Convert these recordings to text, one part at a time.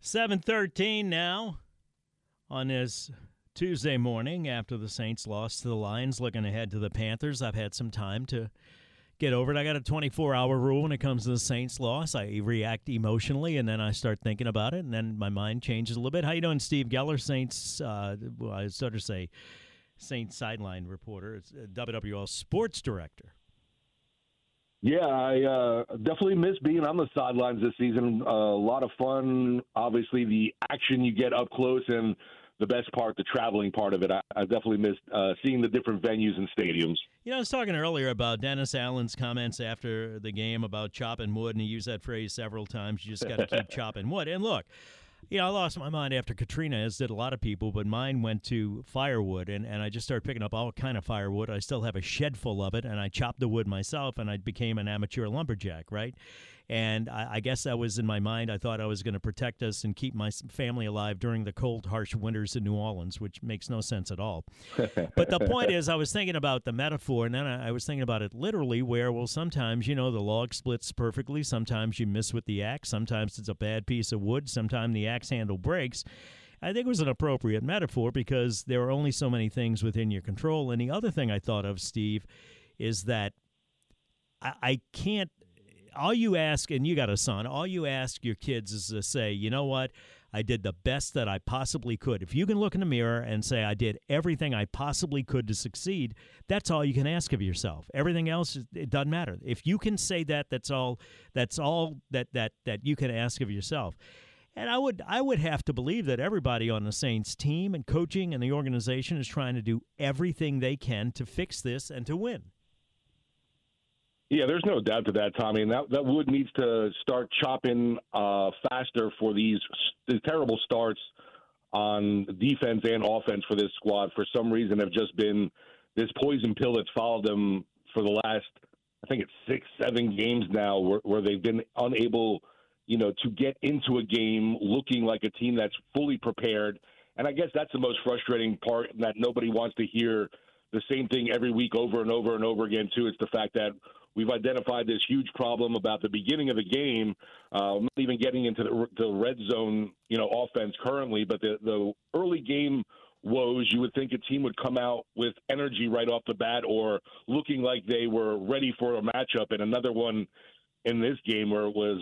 7:13 now on this Tuesday morning after the Saints lost to the Lions. Looking ahead to the Panthers, I've had some time to get over it. I got a 24-hour rule when it comes to the Saints loss. I react emotionally, and then I start thinking about it, and then my mind changes a little bit. How you doing, Steve Geller, Saints, I sort of say Saints sideline reporter, it's WWL sports director? Yeah, I definitely miss being on the sidelines this season. A lot of fun. Obviously, the action you get up close, and the best part, the traveling part of it. I definitely miss seeing the different venues and stadiums. You know, I was talking earlier about Dennis Allen's comments after the game about chopping wood, and he used that phrase several times. You just got to keep chopping wood. And look, you know, I lost my mind after Katrina, as did a lot of people, but mine went to firewood, and I just started picking up all kind of firewood. I still have a shed full of it, and I chopped the wood myself, and I became an amateur lumberjack, right? And I guess that was in my mind. I thought I was going to protect us and keep my family alive during the cold, harsh winters in New Orleans, which makes no sense at all. But the point is, I was thinking about the metaphor, and then I was thinking about it literally where, well, sometimes, you know, the log splits perfectly. Sometimes you miss with the axe. Sometimes it's a bad piece of wood. Sometimes the axe handle breaks. I think it was an appropriate metaphor because there are only so many things within your control. And the other thing I thought of, Steve, is that I can't. All you ask, and you got a son, all you ask your kids is to say, you know what, I did the best that I possibly could. If you can look in the mirror and say, I did everything I possibly could to succeed, that's all you can ask of yourself. Everything else, it doesn't matter. If you can say that, that's all that you can ask of yourself. And I would have to believe that everybody on the Saints team and coaching and the organization is trying to do everything they can to fix this and to win. Yeah, there's no doubt to that, Tommy, and that wood needs to start chopping faster for these terrible starts on defense and offense for this squad. For some reason, have just been this poison pill that's followed them for the last, I think it's 6-7 games now, where they've been unable, you know, to get into a game looking like a team that's fully prepared. And I guess that's the most frustrating part, that nobody wants to hear the same thing every week over and over and over again, too. It's the fact that we've identified this huge problem about the beginning of the game, not even getting into the red zone, you know, offense currently, but the early game woes, you would think a team would come out with energy right off the bat or looking like they were ready for a matchup. And another one in this game where it was,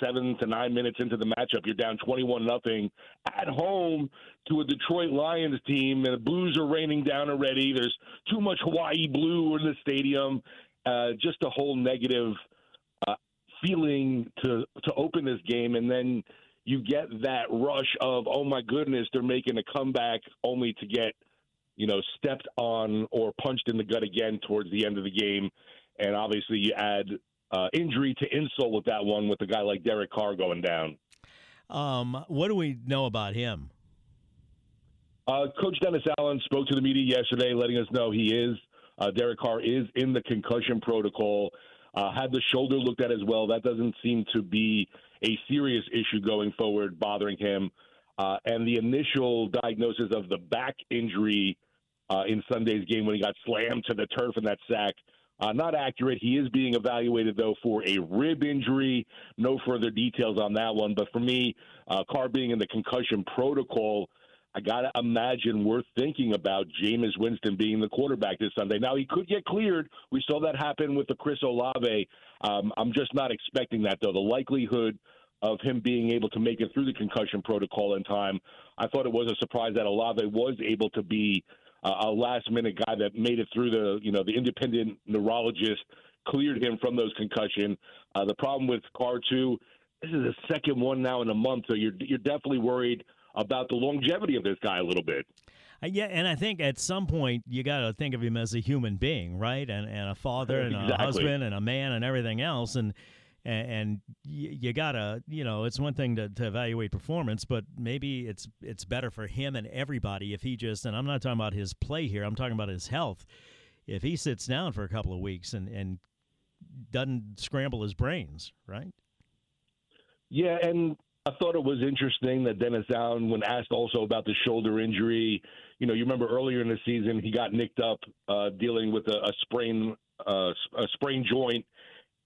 7 to 9 minutes into the matchup, you're down 21-0 at home to a Detroit Lions team, and the blues are raining down already. There's too much Hawaii blue in the stadium. Just a whole negative feeling to open this game, and then you get that rush of, oh my goodness, they're making a comeback, only to get, you know, stepped on or punched in the gut again towards the end of the game. And obviously you add injury to insult with that one, with a guy like Derek Carr going down. What do we know about him? Coach Dennis Allen spoke to the media yesterday, letting us know he is. Derek Carr is in the concussion protocol, had the shoulder looked at as well. That doesn't seem to be a serious issue going forward, bothering him. And the initial diagnosis of the back injury in Sunday's game when he got slammed to the turf in that sack, not accurate. He is being evaluated, though, for a rib injury. No further details on that one. But for me, Carr being in the concussion protocol, I got to imagine we're thinking about Jameis Winston being the quarterback this Sunday. Now, he could get cleared. We saw that happen with the Chris Olave. I'm just not expecting that, though. The likelihood of him being able to make it through the concussion protocol in time, I thought it was a surprise that Olave was able to be a last-minute guy that made it through the independent neurologist, cleared him from those concussion. The problem with Carr, too, this is the second one now in a month, so you're definitely worried about the longevity of this guy a little bit. Yeah, and I think at some point you got to think of him as a human being, right? And a father and exactly. A husband and a man and everything else. And you got to, it's one thing to evaluate performance, but maybe it's better for him and everybody if he just, and I'm not talking about his play here, I'm talking about his health. If he sits down for a couple of weeks and doesn't scramble his brains, right? Yeah, and I thought it was interesting that Dennis Allen, when asked also about the shoulder injury, you remember earlier in the season he got nicked up dealing with a sprained joint,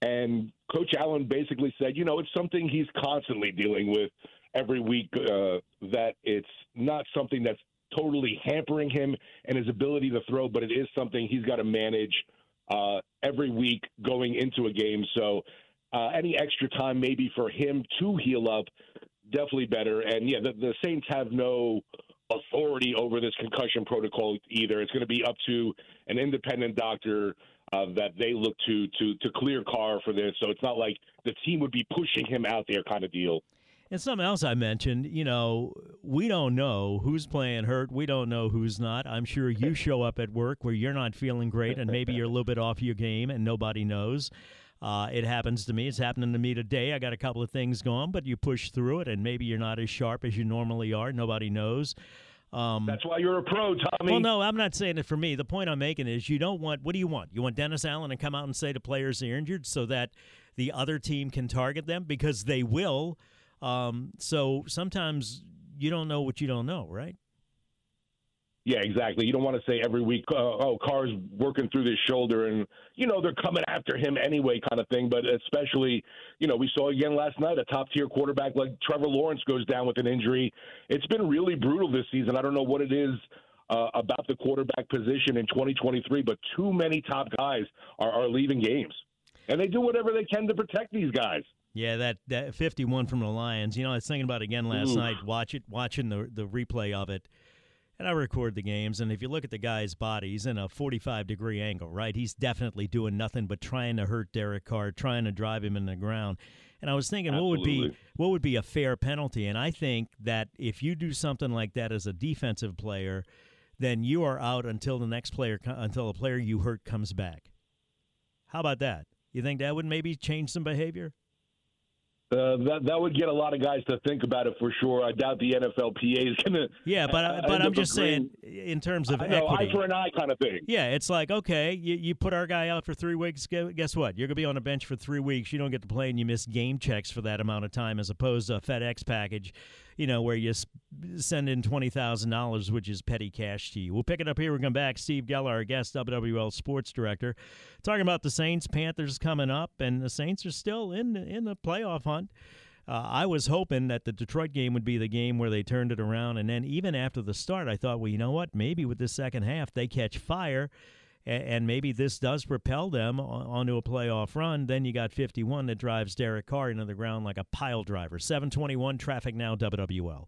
and Coach Allen basically said, it's something he's constantly dealing with every week, that it's not something that's totally hampering him and his ability to throw, but it is something he's got to manage every week going into a game. So any extra time maybe for him to heal up, definitely better. And, yeah, the Saints have no authority over this concussion protocol either. It's going to be up to an independent doctor that they look to clear Carr for this. So it's not like the team would be pushing him out there kind of deal. And something else I mentioned, we don't know who's playing hurt. We don't know who's not. I'm sure you show up at work where you're not feeling great and maybe you're a little bit off your game and nobody knows. It happens to me. It's happening to me today. I got a couple of things going, but you push through it, and maybe you're not as sharp as you normally are. Nobody knows. That's why you're a pro, Tommy. Well, no, I'm not saying it for me. The point I'm making is you don't want – what do you want? You want Dennis Allen to come out and say the players are injured so that the other team can target them because they will. So sometimes you don't know what you don't know, right? Yeah, exactly. You don't want to say every week, Carr's working through his shoulder and, they're coming after him anyway kind of thing. But especially, we saw again last night a top-tier quarterback like Trevor Lawrence goes down with an injury. It's been really brutal this season. I don't know what it is about the quarterback position in 2023, but too many top guys are leaving games. And they do whatever they can to protect these guys. Yeah, that 51 from the Lions. I was thinking about it again last night, watching the replay of it. And I record the games, and if you look at the guy's body, he's in a 45-degree angle, right? He's definitely doing nothing but trying to hurt Derek Carr, trying to drive him in the ground. And I was thinking, what would be a fair penalty? And I think that if you do something like that as a defensive player, then you are out until the player you hurt comes back. How about that? You think that would maybe change some behavior? That would get a lot of guys to think about it for sure. I doubt the NFLPA is going to. Yeah, but I'm just saying in terms of equity, eye for an eye kind of thing. Yeah, it's like, okay, you put our guy out for 3 weeks. Guess what? You're going to be on a bench for 3 weeks. You don't get to play, and you miss game checks for that amount of time, as opposed to a FedEx package, where you send in $20,000, which is petty cash to you. We'll pick it up here. We're going back. Steve Geller, our guest, WWL sports director, talking about the Saints. Panthers coming up, and the Saints are still in the playoff hunt. I was hoping that the Detroit game would be the game where they turned it around, and then even after the start, I thought, well, you know what? Maybe with this second half, they catch fire, and maybe this does propel them onto a playoff run. Then you got 51 that drives Derek Carr into the ground like a pile driver. 721 traffic now, WWL.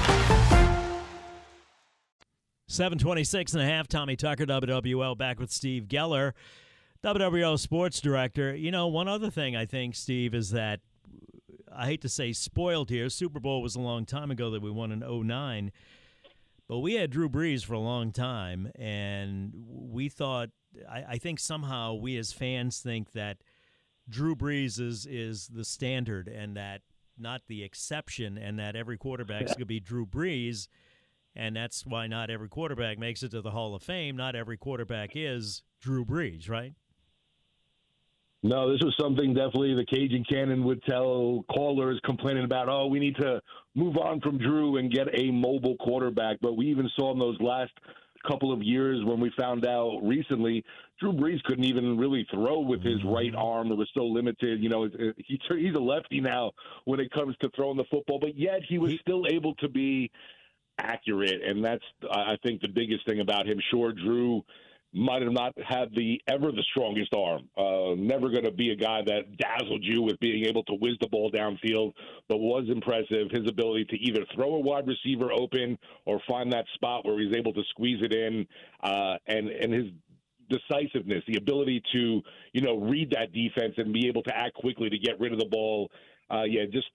7:26 and a half, Tommy Tucker, WWL, back with Steve Geller, WWL sports director. You know, one other thing I think, Steve, is that, I hate to say spoiled here, Super Bowl was a long time ago that we won in 2009, but we had Drew Brees for a long time, and we thought, I think somehow we as fans think that Drew Brees is the standard and that not the exception, and that every quarterback is going to be Drew Brees, and that's why not every quarterback makes it to the Hall of Fame. Not every quarterback is Drew Brees, right? No, this was something definitely the Cajun Cannon would tell callers complaining about, oh, we need to move on from Drew and get a mobile quarterback. But we even saw in those last couple of years when we found out recently, Drew Brees couldn't even really throw with his right arm. It was so limited. You know, he's a lefty now when it comes to throwing the football, but yet he was still able to be accurate. And that's, I think, the biggest thing about him. Sure, Drew might have not had the strongest arm. Never going to be a guy that dazzled you with being able to whiz the ball downfield, but was impressive, his ability to either throw a wide receiver open or find that spot where he's able to squeeze it in, and his decisiveness, the ability to, you know, read that defense and be able to act quickly to get rid of the ball. Just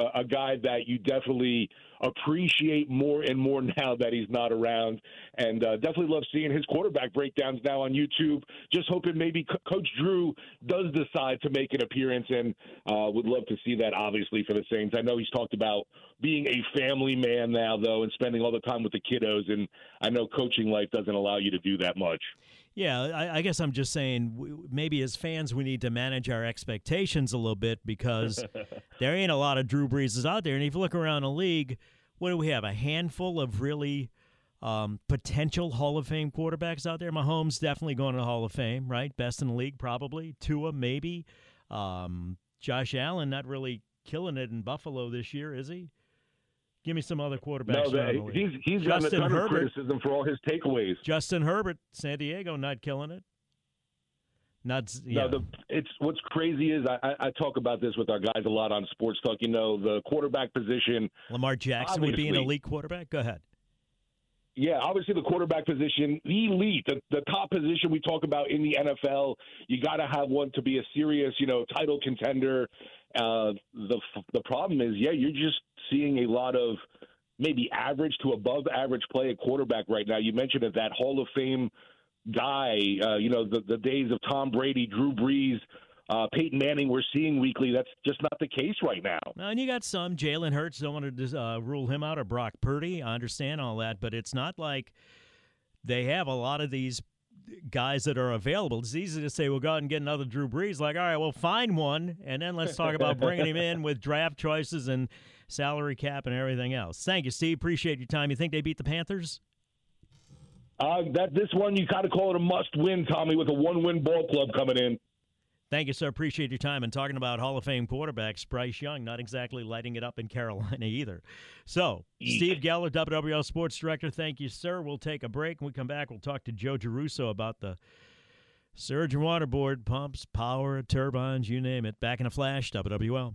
a guy that you definitely appreciate more and more now that he's not around, and definitely love seeing his quarterback breakdowns now on YouTube. Just hoping maybe Coach Drew does decide to make an appearance, and would love to see that, obviously, for the Saints. I know he's talked about being a family man now, though, and spending all the time with the kiddos, and I know coaching life doesn't allow you to do that much. Yeah, I guess I'm just saying maybe as fans we need to manage our expectations a little bit, because there ain't a lot of Drew Breeses out there. And if you look around the league, what do we have, a handful of really potential Hall of Fame quarterbacks out there? Mahomes definitely going to the Hall of Fame, right? Best in the league probably. Tua maybe. Josh Allen not really killing it in Buffalo this year, is he? Give me some other quarterbacks. No, he's gotten a ton of criticism for all his takeaways. Justin Herbert, San Diego, not killing it. It's what's crazy is I talk about this with our guys a lot on Sports Talk. You know, the quarterback position. Lamar Jackson would be an elite quarterback. Go ahead. Yeah, obviously the quarterback position, the elite, the top position we talk about in the NFL. You got to have one to be a serious, you know, title contender. The problem is, you're just seeing a lot of maybe average to above average play at quarterback right now. You mentioned that Hall of Fame guy, the days of Tom Brady, Drew Brees, Peyton Manning we're seeing weekly. That's just not the case right now. And you got some. Jalen Hurts, don't want to rule him out, or Brock Purdy. I understand all that, but it's not like they have a lot of these guys that are available. It's easy to say, we'll go out and get another Drew Brees. Like, all right, we'll find one, and then let's talk about bringing him in with draft choices and salary cap and everything else. Thank you, Steve. Appreciate your time. You think they beat the Panthers? This one, you got to call it a must-win, Tommy, with a one-win ball club coming in. Thank you, sir. Appreciate your time. And talking about Hall of Fame quarterbacks, Bryce Young not exactly lighting it up in Carolina either. So, Steve Geller, WWL Sports Director, thank you, sir. We'll take a break. When we come back, we'll talk to Joe Geruso about the surge and water board, pumps, power, turbines, you name it. Back in a flash, WWL.